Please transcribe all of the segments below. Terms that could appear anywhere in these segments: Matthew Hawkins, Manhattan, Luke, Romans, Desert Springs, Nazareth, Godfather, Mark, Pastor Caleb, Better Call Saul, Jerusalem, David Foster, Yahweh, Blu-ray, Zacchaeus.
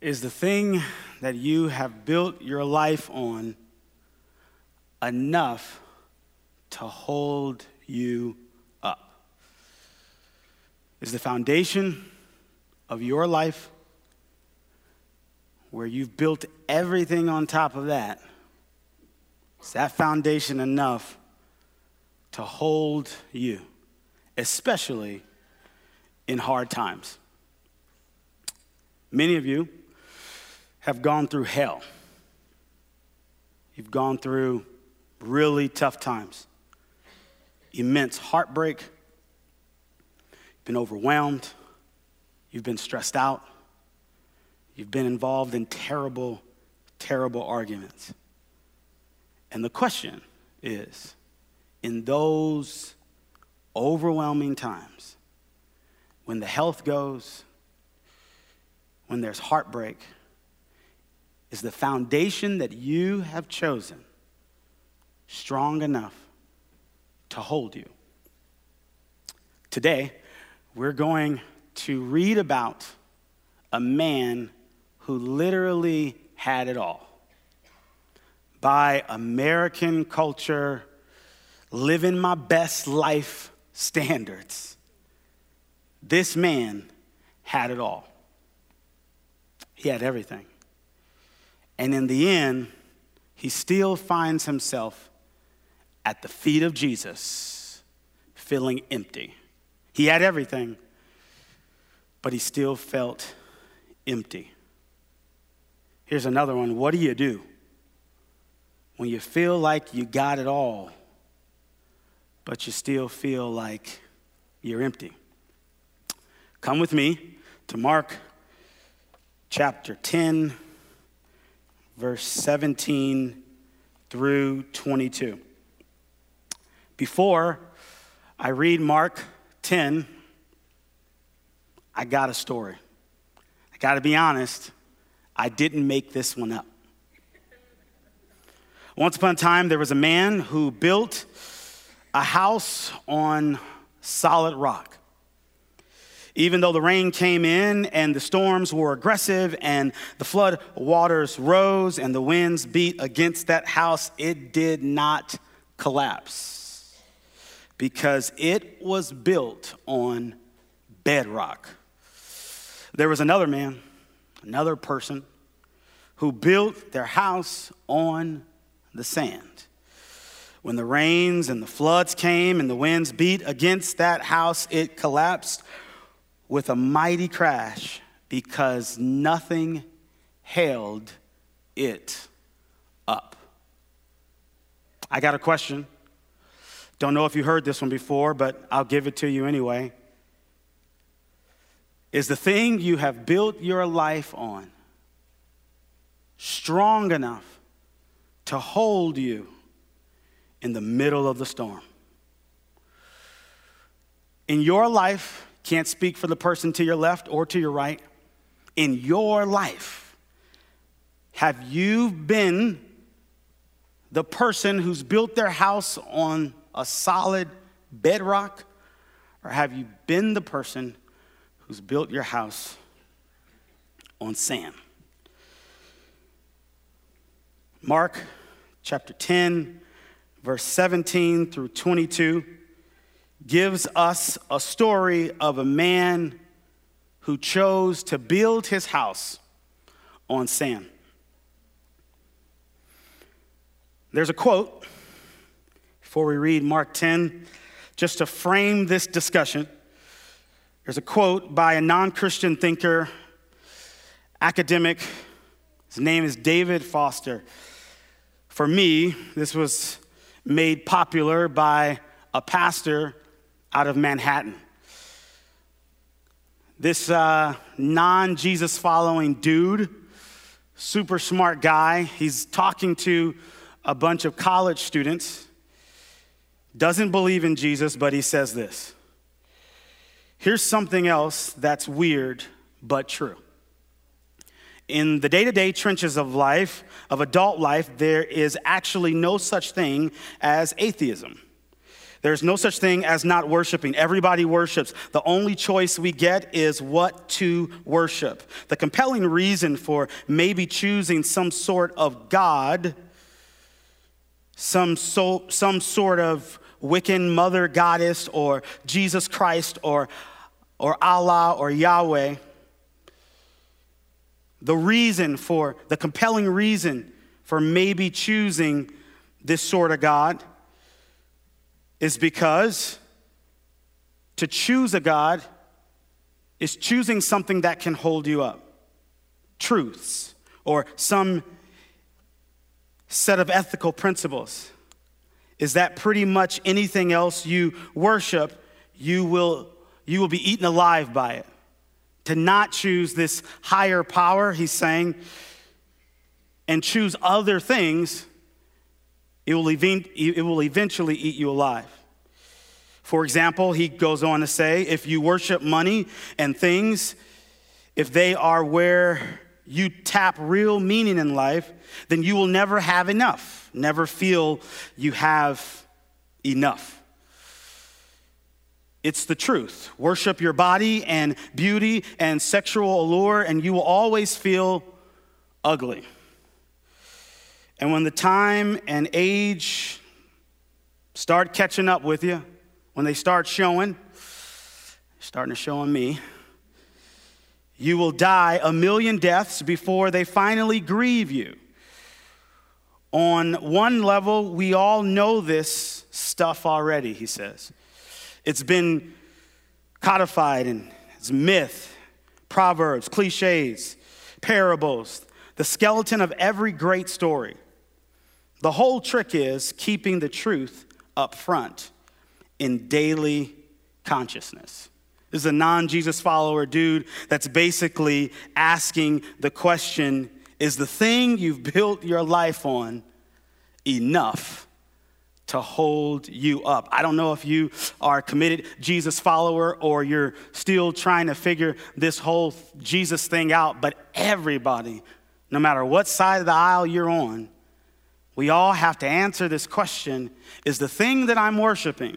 Is the thing that you have built your life on enough to hold you up? Is the foundation of your life, where you've built everything on top of that, is that foundation enough to hold you, especially in hard times? Many of you have gone through hell. You've gone through really tough times, immense heartbreak. You've been overwhelmed. You've been stressed out. You've been involved in terrible, terrible arguments. And the question is, in those overwhelming times, when the health goes, when there's heartbreak, is the foundation that you have chosen strong enough to hold you? Today, we're going to read about a man who literally had it all. By American culture, living my best life standards, this man had it all. He had everything. And in the end, he still finds himself at the feet of Jesus, feeling empty. He had everything, but he still felt empty. Here's another one. What do? When you feel like you got it all, but you still feel like you're empty. Come with me to Mark chapter 10, verse 17 through 22. Before I read Mark 10, I got a story. I got to be honest, I didn't make this one up. Once upon a time, there was a man who built a house on solid rock. Even though the rain came in and the storms were aggressive and the flood waters rose and the winds beat against that house, it did not collapse because it was built on bedrock. There was another man, another person, who built their house on the sand. When the rains and the floods came and the winds beat against that house, it collapsed with a mighty crash because nothing held it up. I got a question. Don't know if you heard this one before, but I'll give it to you anyway. Is the thing you have built your life on strong enough to hold you in the middle of the storm? In your life, can't speak for the person to your left or to your right. In your life, have you been the person who's built their house on a solid bedrock? Or have you been the person who's built your house on sand? Mark chapter 10, verse 17 through 22. Gives us a story of a man who chose to build his house on sand. There's a quote before we read Mark 10, just to frame this discussion. There's a quote by a non-Christian thinker, academic. His name is David Foster. For me, this was made popular by a pastor out of Manhattan. This non-Jesus following dude, super smart guy, he's talking to a bunch of college students, doesn't believe in Jesus, but he says this. Here's something else that's weird but true. In the day-to-day trenches of life, of adult life, there is actually no such thing as atheism. There's no such thing as not worshiping. Everybody worships. The only choice we get is what to worship. The compelling reason for maybe choosing some sort of God, some sort of Wiccan mother goddess or Jesus Christ or Allah or Yahweh, the compelling reason for maybe choosing this sort of God is because to choose a God is choosing something that can hold you up. Truths or some set of ethical principles is that pretty much anything else you worship, you will be eaten alive by it. To not choose this higher power, he's saying, and choose other things, it will eventually eat you alive. For example, he goes on to say, if you worship money and things, if they are where you tap real meaning in life, then you will never have enough, never feel you have enough. It's the truth. Worship your body and beauty and sexual allure, and you will always feel ugly. And when the time and age start catching up with you, when they start showing, starting to show on me, you will die a million deaths before they finally grieve you. On one level, we all know this stuff already, he says. It's been codified in myth, proverbs, cliches, parables, the skeleton of every great story. The whole trick is keeping the truth up front in daily consciousness. This is a non-Jesus follower dude that's basically asking the question, is the thing you've built your life on enough to hold you up? I don't know if you are a committed Jesus follower or you're still trying to figure this whole Jesus thing out, but everybody, no matter what side of the aisle you're on, we all have to answer this question, is the thing that I'm worshiping,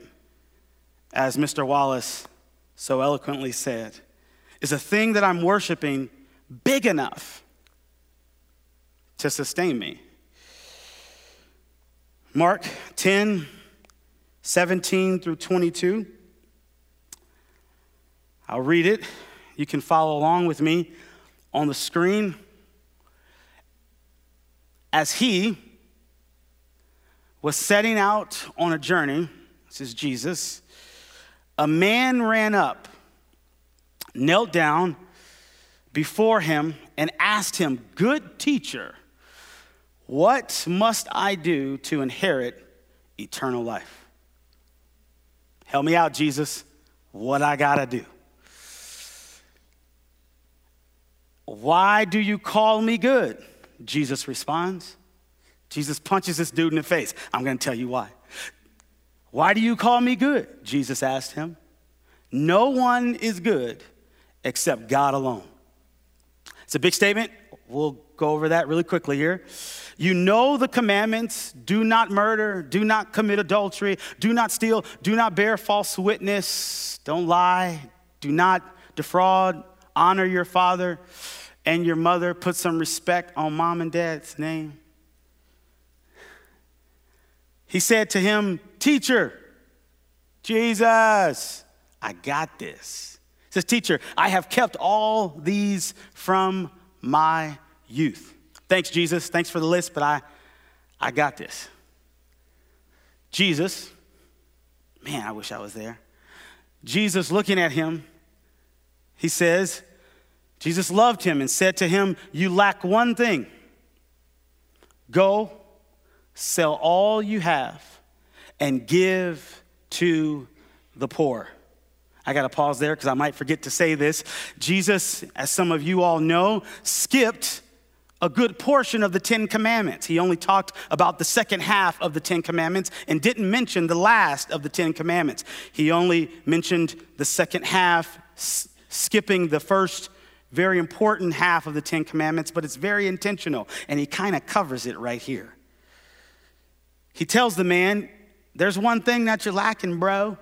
as Mr. Wallace so eloquently said, is a thing that I'm worshiping big enough to sustain me? Mark 10, 17 through 22. I'll read it. You can follow along with me on the screen. As he was setting out on a journey, this is Jesus, a man ran up, knelt down before him, and asked him, "Good teacher, what must I do to inherit eternal life?" Help me out, Jesus. What I gotta do? "Why do you call me good?" Jesus responds. Jesus punches this dude in the face. I'm gonna tell you why. "Why do you call me good?" Jesus asked him. "No one is good except God alone." It's a big statement. We'll go over that really quickly here. You know the commandments: do not murder, do not commit adultery, do not steal, do not bear false witness, don't lie, do not defraud, honor your father and your mother, put some respect on mom and dad's name. He said to him, "Teacher," Jesus, "I got this." He says, "Teacher, I have kept all these from my youth." Thanks, Jesus. Thanks for the list, but I got this. Jesus, man, I wish I was there. Jesus, looking at him, he says, Jesus loved him and said to him, "You lack one thing. Go, sell all you have, and give to the poor." I got to pause there because I might forget to say this. Jesus, as some of you all know, skipped a good portion of the Ten Commandments. He only talked about the second half of the Ten Commandments and didn't mention the last of the Ten Commandments. He only mentioned the second half, skipping the first very important half of the Ten Commandments, but it's very intentional, and he kind of covers it right here. He tells the man, there's one thing that you're lacking, bro.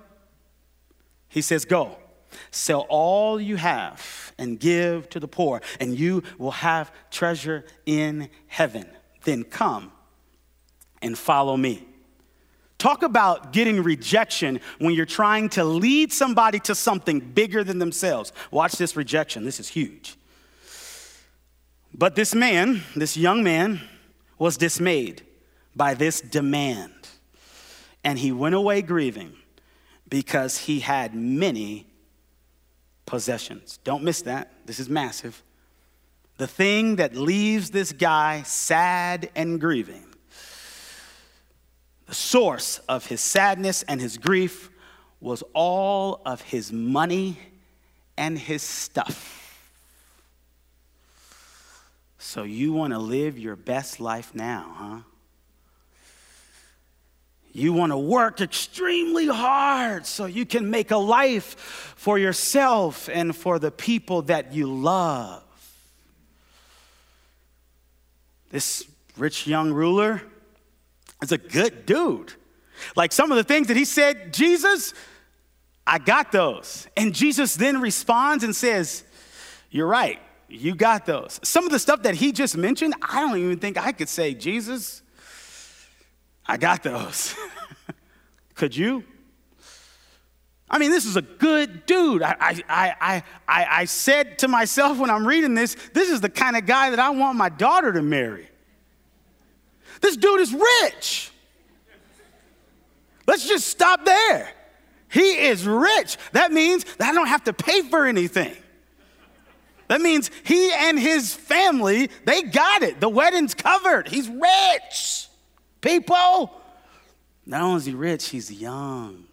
He says, go, sell all you have and give to the poor, and you will have treasure in heaven. Then come and follow me. Talk about getting rejection when you're trying to lead somebody to something bigger than themselves. Watch this rejection. This is huge. But this man, this young man, was dismayed by this demand. And he went away grieving because he had many possessions. Don't miss that. This is massive. The thing that leaves this guy sad and grieving, the source of his sadness and his grief, was all of his money and his stuff. So you want to live your best life now, huh? You want to work extremely hard so you can make a life for yourself and for the people that you love. This rich young ruler, it's a good dude. Like, some of the things that he said, Jesus, I got those. And Jesus then responds and says, you're right, you got those. Some of the stuff that he just mentioned, I don't even think I could say, Jesus, I got those. Could you? I mean, this is a good dude. I said to myself when I'm reading this, this is the kind of guy that I want my daughter to marry. This dude is rich. Let's just stop there. He is rich. That means that I don't have to pay for anything. That means he and his family, they got it. The wedding's covered. He's rich. People, not only is he rich, he's young.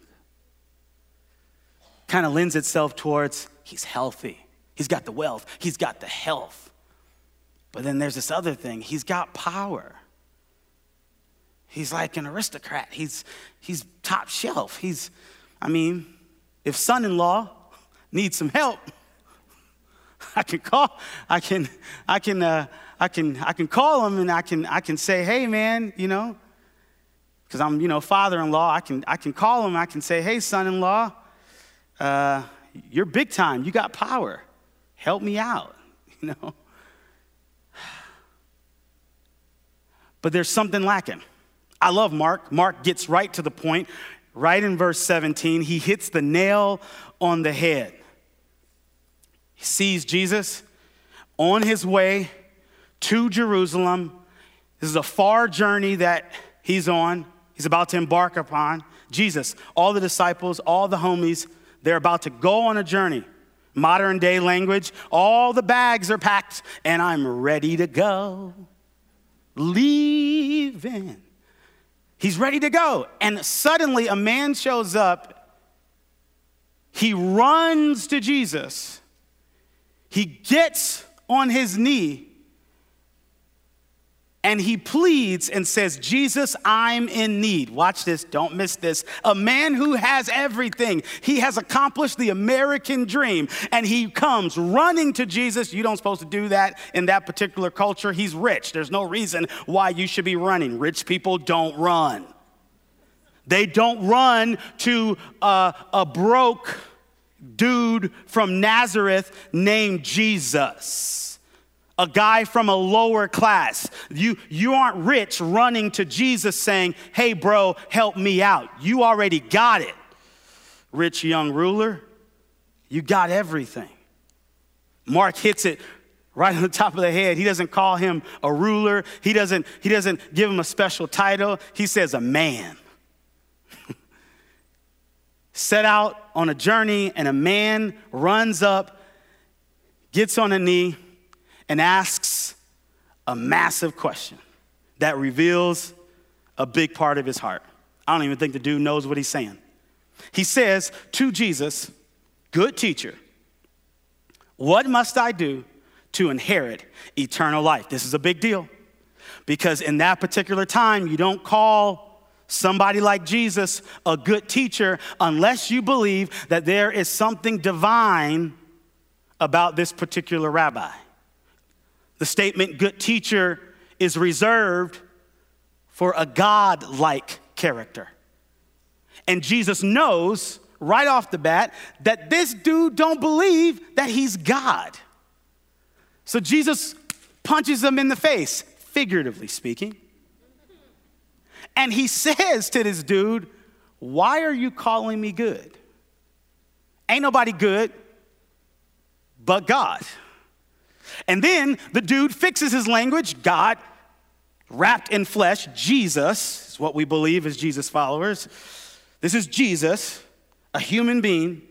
Kind of lends itself towards he's healthy. He's got the wealth. He's got the health. But then there's this other thing. He's got power. He's like an aristocrat. He's top shelf. If son-in-law needs some help, I can call him and I can say, hey man, because I'm father-in-law. I can call him. I can say, hey son-in-law, you're big time. You got power. Help me out. But there's something lacking. I love Mark. Mark gets right to the point. Right in verse 17, he hits the nail on the head. He sees Jesus on his way to Jerusalem. This is a far journey that he's on. He's about to embark upon. Jesus, all the disciples, all the homies, they're about to go on a journey. Modern day language, all the bags are packed and I'm ready to go. Leaving. He's ready to go. And suddenly a man shows up. He runs to Jesus. He gets on his knee. And he pleads and says, Jesus, I'm in need. Watch this. Don't miss this. A man who has everything. He has accomplished the American dream. And he comes running to Jesus. You don't supposed to do that in that particular culture. He's rich. There's no reason why you should be running. Rich people don't run. They don't run to a broke dude from Nazareth named Jesus. A guy from a lower class. You aren't rich running to Jesus saying, hey, bro, help me out. You already got it, rich young ruler. You got everything. Mark hits it right on the top of the head. He doesn't call him a ruler. He doesn't give him a special title. He says a man. Set out on a journey, and a man runs up, gets on a knee, and asks a massive question that reveals a big part of his heart. I don't even think the dude knows what he's saying. He says to Jesus, good teacher, what must I do to inherit eternal life? This is a big deal, because in that particular time, you don't call somebody like Jesus a good teacher unless you believe that there is something divine about this particular rabbi. The statement, good teacher, is reserved for a God-like character. And Jesus knows right off the bat that this dude don't believe that he's God. So Jesus punches him in the face, figuratively speaking. And he says to this dude, why are you calling me good? Ain't nobody good but God. And then the dude fixes his language. God, wrapped in flesh, Jesus, is what we believe as Jesus followers. This is Jesus, a human being.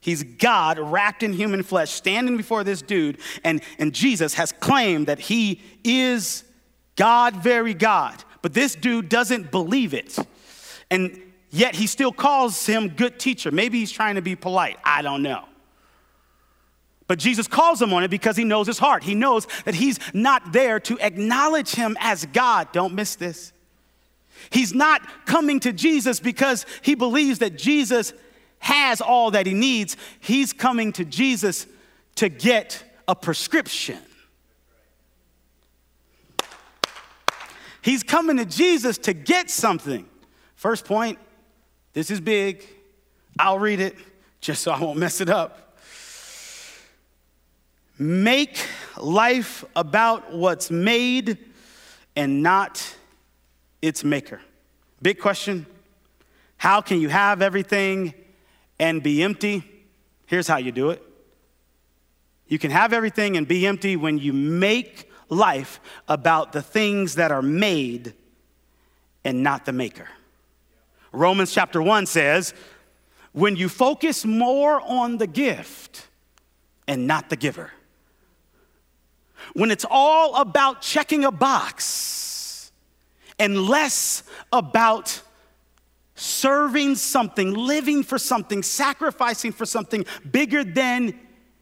He's God wrapped in human flesh, standing before this dude. And Jesus has claimed that he is God, very God. But this dude doesn't believe it. And yet he still calls him good teacher. Maybe he's trying to be polite. I don't know. But Jesus calls him on it because he knows his heart. He knows that he's not there to acknowledge him as God. Don't miss this. He's not coming to Jesus because he believes that Jesus has all that he needs. He's coming to Jesus to get a prescription. He's coming to Jesus to get something. First point, this is big. I'll read it just so I won't mess it up. Make life about what's made and not its maker. Big question. How can you have everything and be empty? Here's how you do it. You can have everything and be empty when you make life about the things that are made and not the maker. Romans chapter 1 says, when you focus more on the gift and not the giver, when it's all about checking a box and less about serving something, living for something, sacrificing for something bigger than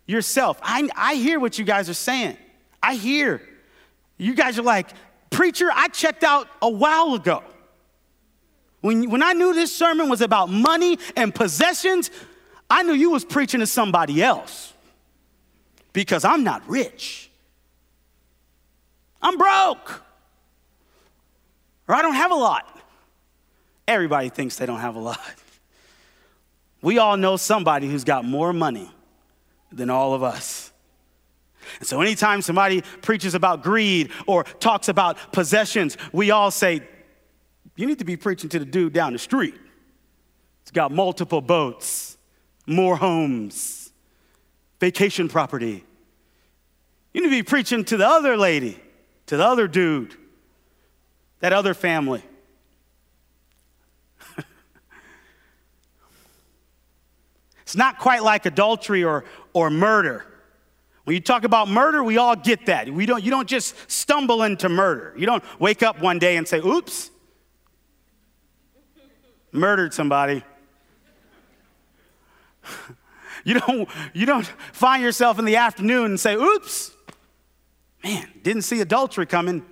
yourself. I hear what you guys are saying. I hear. You guys are like, preacher, I checked out a while ago. When I knew this sermon was about money and possessions, I knew you was preaching to somebody else because I'm not rich. I'm broke, or I don't have a lot. Everybody thinks they don't have a lot. We all know somebody who's got more money than all of us. And so anytime somebody preaches about greed or talks about possessions, we all say, you need to be preaching to the dude down the street. He's got multiple boats, more homes, vacation property. You need to be preaching to the other lady, to the other dude, that other family. It's not quite like adultery or murder. When you talk about murder, we all get that. You don't just stumble into murder. You don't wake up one day and say, oops, murdered somebody. You don't find yourself in the afternoon and say, oops, man, didn't see adultery coming.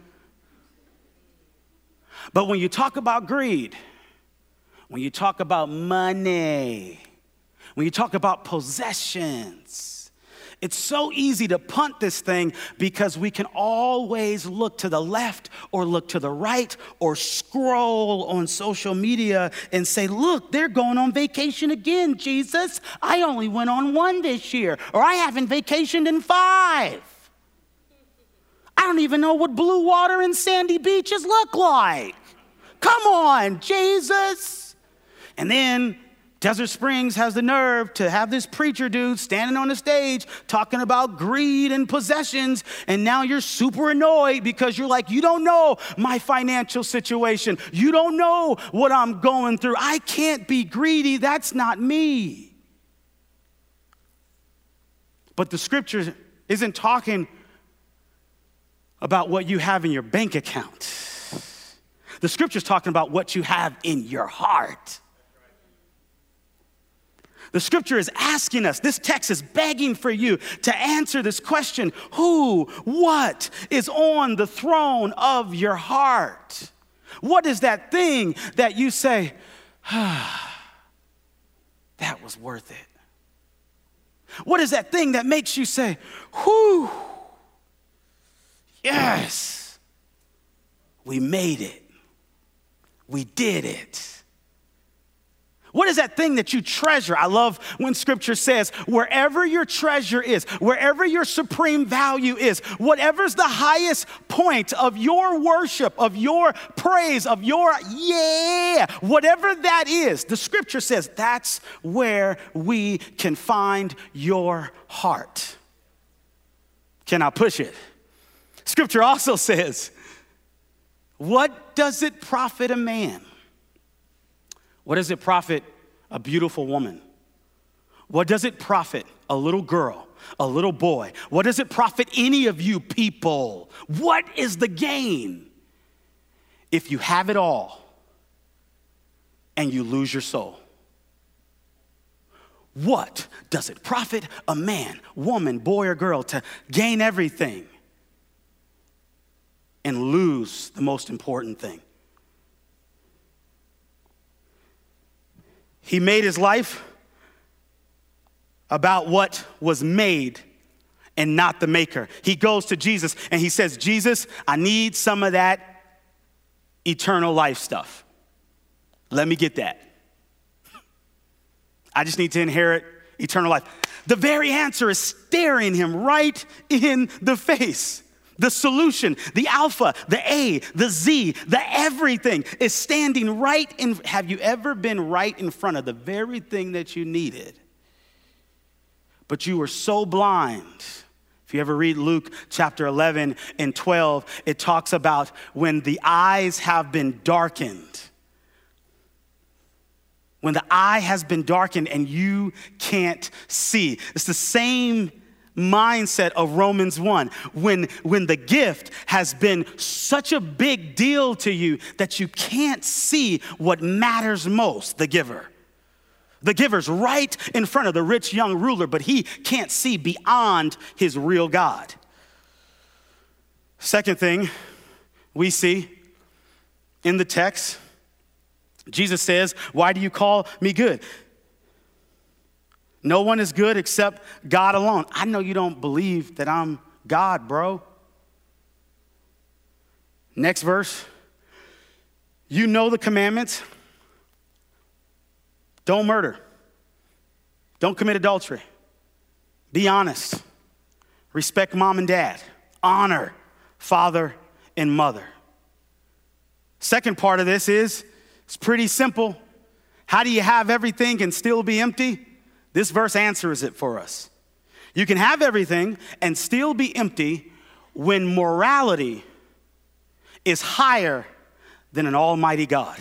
But when you talk about greed, when you talk about money, when you talk about possessions, it's so easy to punt this thing because we can always look to the left or look to the right or scroll on social media and say, look, they're going on vacation again, Jesus. I only went on one this year, or I haven't vacationed in 5. I don't even know what blue water and sandy beaches look like. Come on, Jesus. And then Desert Springs has the nerve to have this preacher dude standing on the stage talking about greed and possessions, and now you're super annoyed because you're like, you don't know my financial situation. You don't know what I'm going through. I can't be greedy. That's not me. But the scripture isn't talking about what you have in your bank account. The scripture's talking about what you have in your heart. The scripture is asking us, this text is begging for you to answer this question. Who, what is on the throne of your heart? What is that thing that you say, ah, that was worth it? What is that thing that makes you say, whew, yes, we made it. We did it. What is that thing that you treasure? I love when scripture says, wherever your treasure is, wherever your supreme value is, whatever's the highest point of your worship, of your praise, of your whatever that is, the scripture says that's where we can find your heart. Can I push it? Scripture also says, what does it profit a man? What does it profit a beautiful woman? What does it profit a little girl, a little boy? What does it profit any of you people? What is the gain if you have it all and you lose your soul? What does it profit a man, woman, boy, or girl to gain everything and lose the most important thing? He made his life about what was made and not the maker. He goes to Jesus and he says, Jesus, I need some of that eternal life stuff. Let me get that. I just need to inherit eternal life. The very answer is staring him right in the face. The solution, the alpha, the A, the Z, the everything is standing right in. Have you ever been right in front of the very thing that you needed? But you were so blind. If you ever read Luke chapter 11 and 12, it talks about when the eyes have been darkened. When the eye has been darkened and you can't see. It's the same mindset of Romans 1, when the gift has been such a big deal to you that you can't see what matters most, the giver. The giver's right in front of the rich young ruler, but he can't see beyond his real God. Second thing we see in the text, Jesus says, why do you call me good? No one is good except God alone. I know you don't believe that I'm God, bro. Next verse. You know the commandments. Don't murder. Don't commit adultery. Be honest. Respect mom and dad. Honor father and mother. Second part of this is, it's pretty simple. How do you have everything and still be empty? This verse answers it for us. You can have everything and still be empty when morality is higher than an almighty God.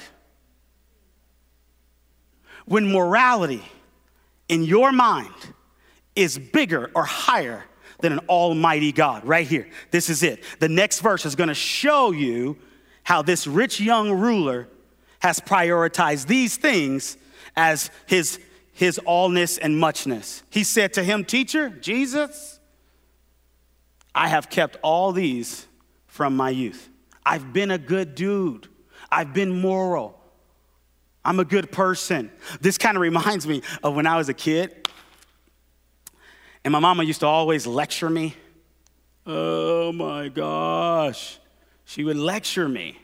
When morality in your mind is bigger or higher than an almighty God. Right here, this is it. The next verse is going to show you how this rich young ruler has prioritized these things as his allness and muchness. He said to him, teacher, Jesus, I have kept all these from my youth. I've been a good dude. I've been moral. I'm a good person. This kind of reminds me of when I was a kid, and my mama used to always lecture me. Oh my gosh. She would lecture me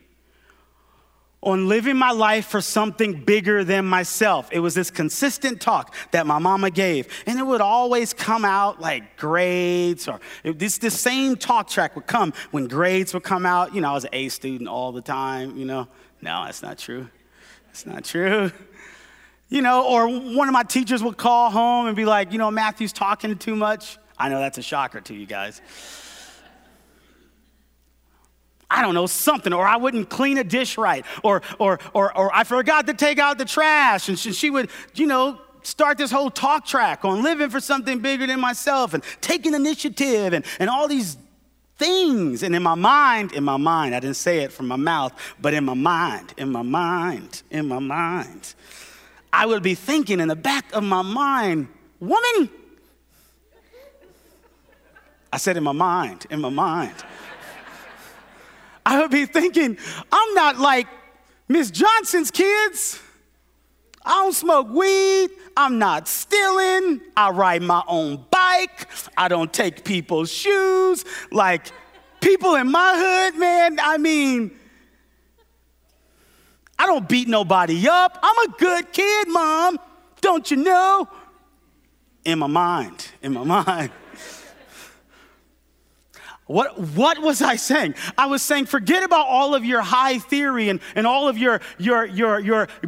on living my life for something bigger than myself. It was this consistent talk that my mama gave, and it would always come out like grades, or this same talk track would come when grades would come out. You know, I was an A student all the time, you know. No, that's not true. That's not true. You know, or one of my teachers would call home and be like, you know, Matthew's talking too much. I know that's a shocker to you guys. I don't know, something, or I wouldn't clean a dish right, or I forgot to take out the trash, and she would, you know, start this whole talk track on living for something bigger than myself and taking initiative and all these things. And in my mind, I didn't say it from my mouth, but in my mind, I would be thinking in the back of my mind, woman. I said in my mind. I would be thinking, I'm not like Miss Johnson's kids. I don't smoke weed. I'm not stealing. I ride my own bike. I don't take people's shoes. Like people in my hood, man, I mean, I don't beat nobody up. I'm a good kid, Mom. Don't you know? In my mind. What was I saying? I was saying, forget about all of your high theory and all of your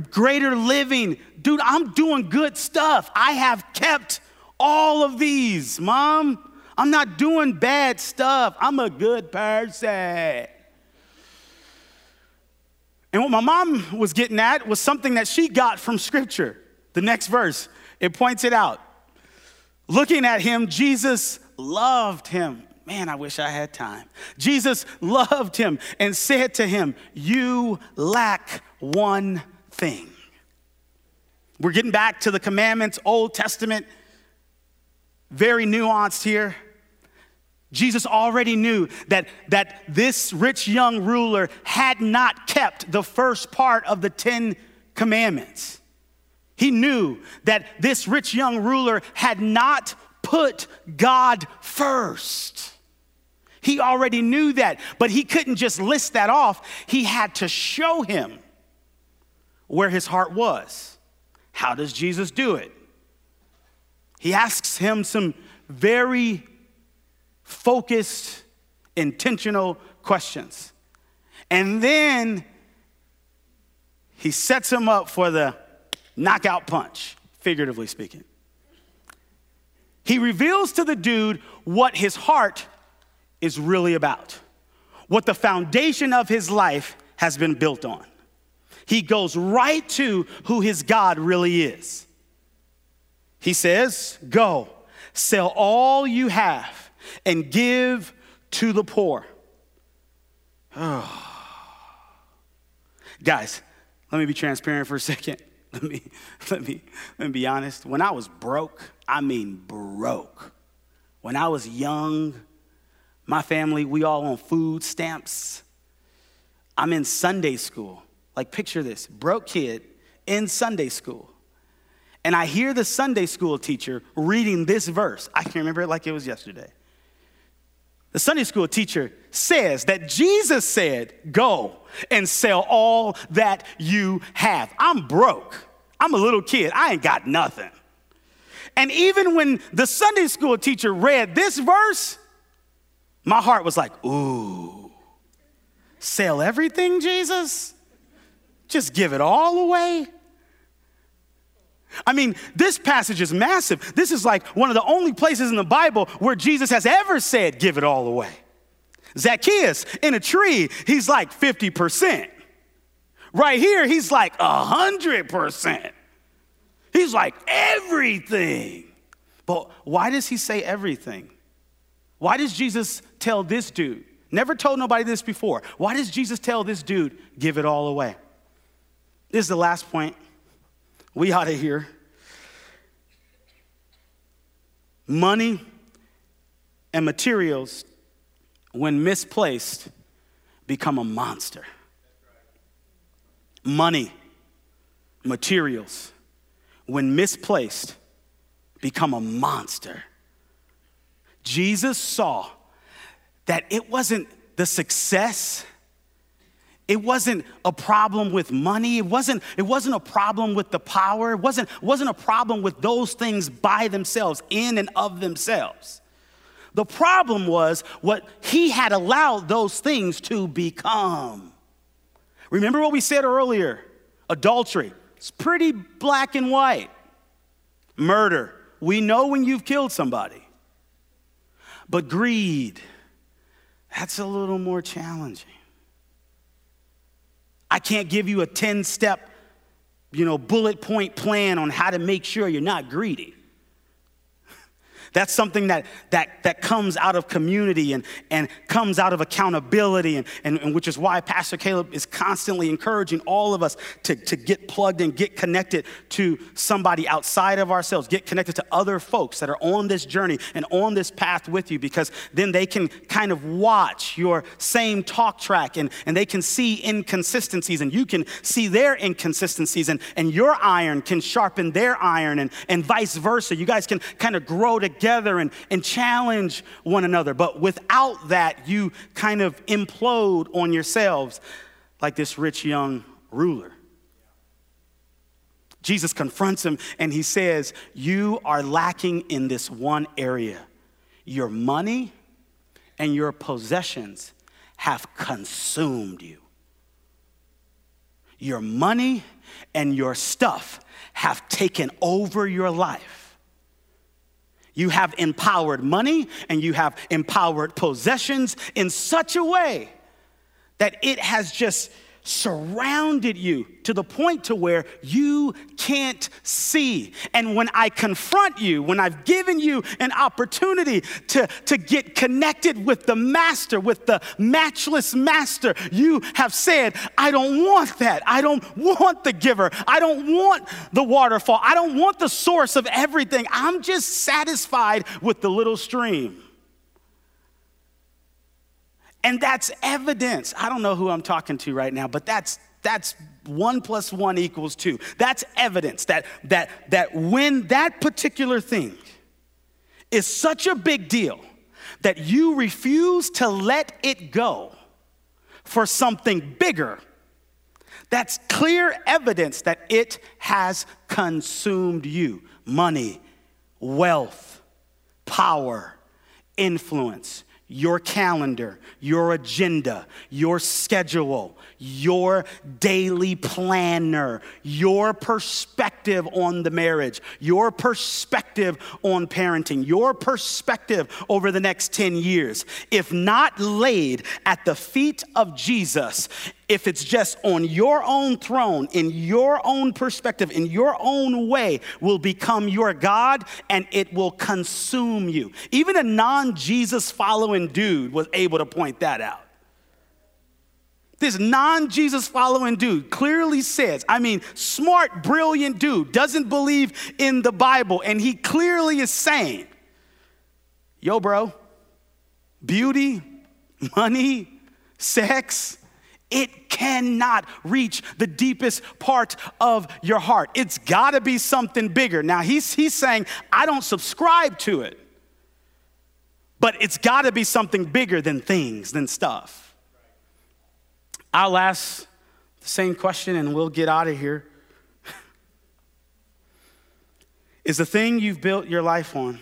greater living. Dude, I'm doing good stuff. I have kept all of these, Mom. I'm not doing bad stuff. I'm a good person. And what my mom was getting at was something that she got from Scripture. The next verse, it points it out. Looking at him, Jesus loved him. Man, I wish I had time. Jesus loved him and said to him, you lack one thing. We're getting back to the commandments, Old Testament, very nuanced here. Jesus already knew that this rich young ruler had not kept the first part of the 10 commandments. He knew that this rich young ruler had not put God first. He already knew that, but he couldn't just list that off. He had to show him where his heart was. How does Jesus do it? He asks him some very focused, intentional questions. And then he sets him up for the knockout punch, figuratively speaking. He reveals to the dude what his heart is really about, what the foundation of his life has been built on. He goes right to who his God really is. He says, go, sell all you have and give to the poor. Oh. Guys, let me be transparent for a second. Let me be honest. When I was broke, I mean broke. When I was young, my family, we all on food stamps. I'm in Sunday school. Like, picture this, broke kid in Sunday school. And I hear the Sunday school teacher reading this verse. I can remember it like it was yesterday. The Sunday school teacher says that Jesus said, go and sell all that you have. I'm broke. I'm a little kid. I ain't got nothing. And even when the Sunday school teacher read this verse, my heart was like, ooh, sell everything, Jesus? Just give it all away? I mean, this passage is massive. This is like one of the only places in the Bible where Jesus has ever said, give it all away. Zacchaeus, in a tree, he's like 50%. Right here, he's like 100%. He's like everything. But why does he say everything? Why does Jesus tell this dude, never told nobody this before, why does Jesus tell this dude, give it all away? This is the last point we ought to hear. Money and materials, when misplaced, become a monster. Money, materials, when misplaced, become a monster. Jesus saw that it wasn't the success. It wasn't a problem with money. It wasn't a problem with the power. It wasn't a problem with those things by themselves, in and of themselves. The problem was what he had allowed those things to become. Remember what we said earlier? Adultery. It's pretty black and white. Murder. We know when you've killed somebody. But greed, that's a little more challenging. I can't give you a 10-step, bullet point plan on how to make sure you're not greedy. That's something that comes out of community and comes out of accountability, and which is why Pastor Caleb is constantly encouraging all of us to get plugged in, get connected to somebody outside of ourselves, get connected to other folks that are on this journey and on this path with you, because then they can kind of watch your same talk track and they can see inconsistencies and you can see their inconsistencies and your iron can sharpen their iron and vice versa. You guys can kind of grow together and challenge one another. But without that, you kind of implode on yourselves like this rich young ruler. Jesus confronts him and he says, you are lacking in this one area. Your money and your possessions have consumed you. Your money and your stuff have taken over your life. You have empowered money and you have empowered possessions in such a way that it has just surrounded you to the point to where you can't see. And when I confront you, when I've given you an opportunity to get connected with the master, with the matchless master, you have said, I don't want that. I don't want the giver. I don't want the waterfall. I don't want the source of everything. I'm just satisfied with the little stream. And that's evidence. I don't know who I'm talking to right now, but that's 1 + 1 = 2. That's evidence that when that particular thing is such a big deal that you refuse to let it go for something bigger, that's clear evidence that it has consumed you. Money, wealth, power, influence, your calendar, your agenda, your schedule, your daily planner, your perspective on the marriage, your perspective on parenting, your perspective over the next 10 years. If not laid at the feet of Jesus, if it's just on your own throne, in your own perspective, in your own way, will become your God and it will consume you. Even a non-Jesus following dude was able to point that out. This non-Jesus following dude clearly says, I mean, smart, brilliant dude, doesn't believe in the Bible, and he clearly is saying, yo, bro, beauty, money, sex, it cannot reach the deepest part of your heart. It's got to be something bigger. Now, he's saying, I don't subscribe to it, but it's got to be something bigger than things, than stuff. I'll ask the same question and we'll get out of here. Is the thing you've built your life on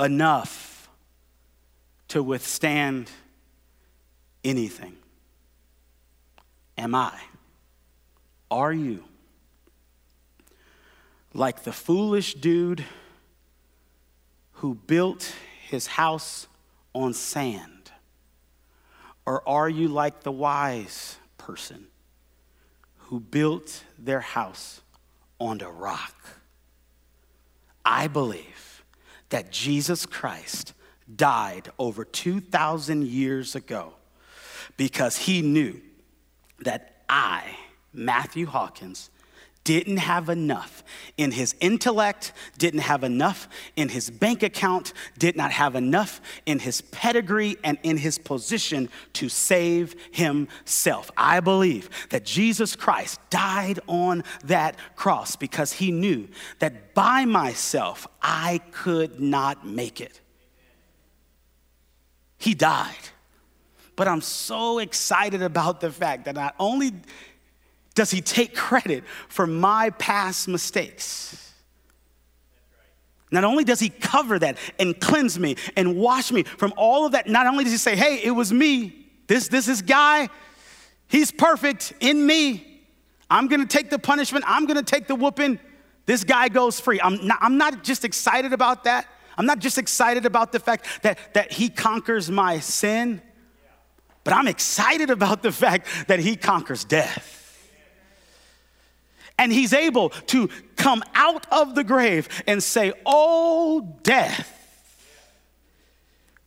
enough to withstand anything? Am I? Are you like the foolish dude who built his house on sand? Or are you like the wise person who built their house on the rock? I believe that Jesus Christ died over 2,000 years ago because he knew that I, Matthew Hawkins, didn't have enough in his intellect, didn't have enough in his bank account, did not have enough in his pedigree and in his position to save himself. I believe that Jesus Christ died on that cross because he knew that by myself, I could not make it. He died. But I'm so excited about the fact that not only does he take credit for my past mistakes? Not only does he cover that and cleanse me and wash me from all of that, not only does he say, hey, it was me, this guy, he's perfect in me. I'm gonna take the punishment, I'm gonna take the whooping. This guy goes free. I'm not just excited about that. I'm not just excited about the fact that he conquers my sin, but I'm excited about the fact that he conquers death. And he's able to come out of the grave and say, oh, death,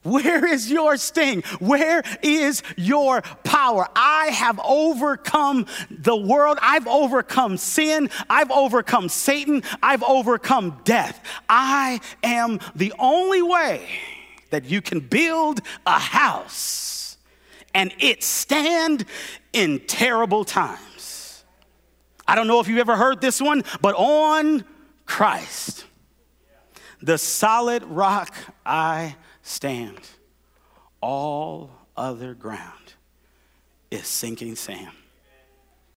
where is your sting? Where is your power? I have overcome the world. I've overcome sin. I've overcome Satan. I've overcome death. I am the only way that you can build a house and it stand in terrible times. I don't know if you've ever heard this one, but on Christ, the solid rock I stand, all other ground is sinking sand.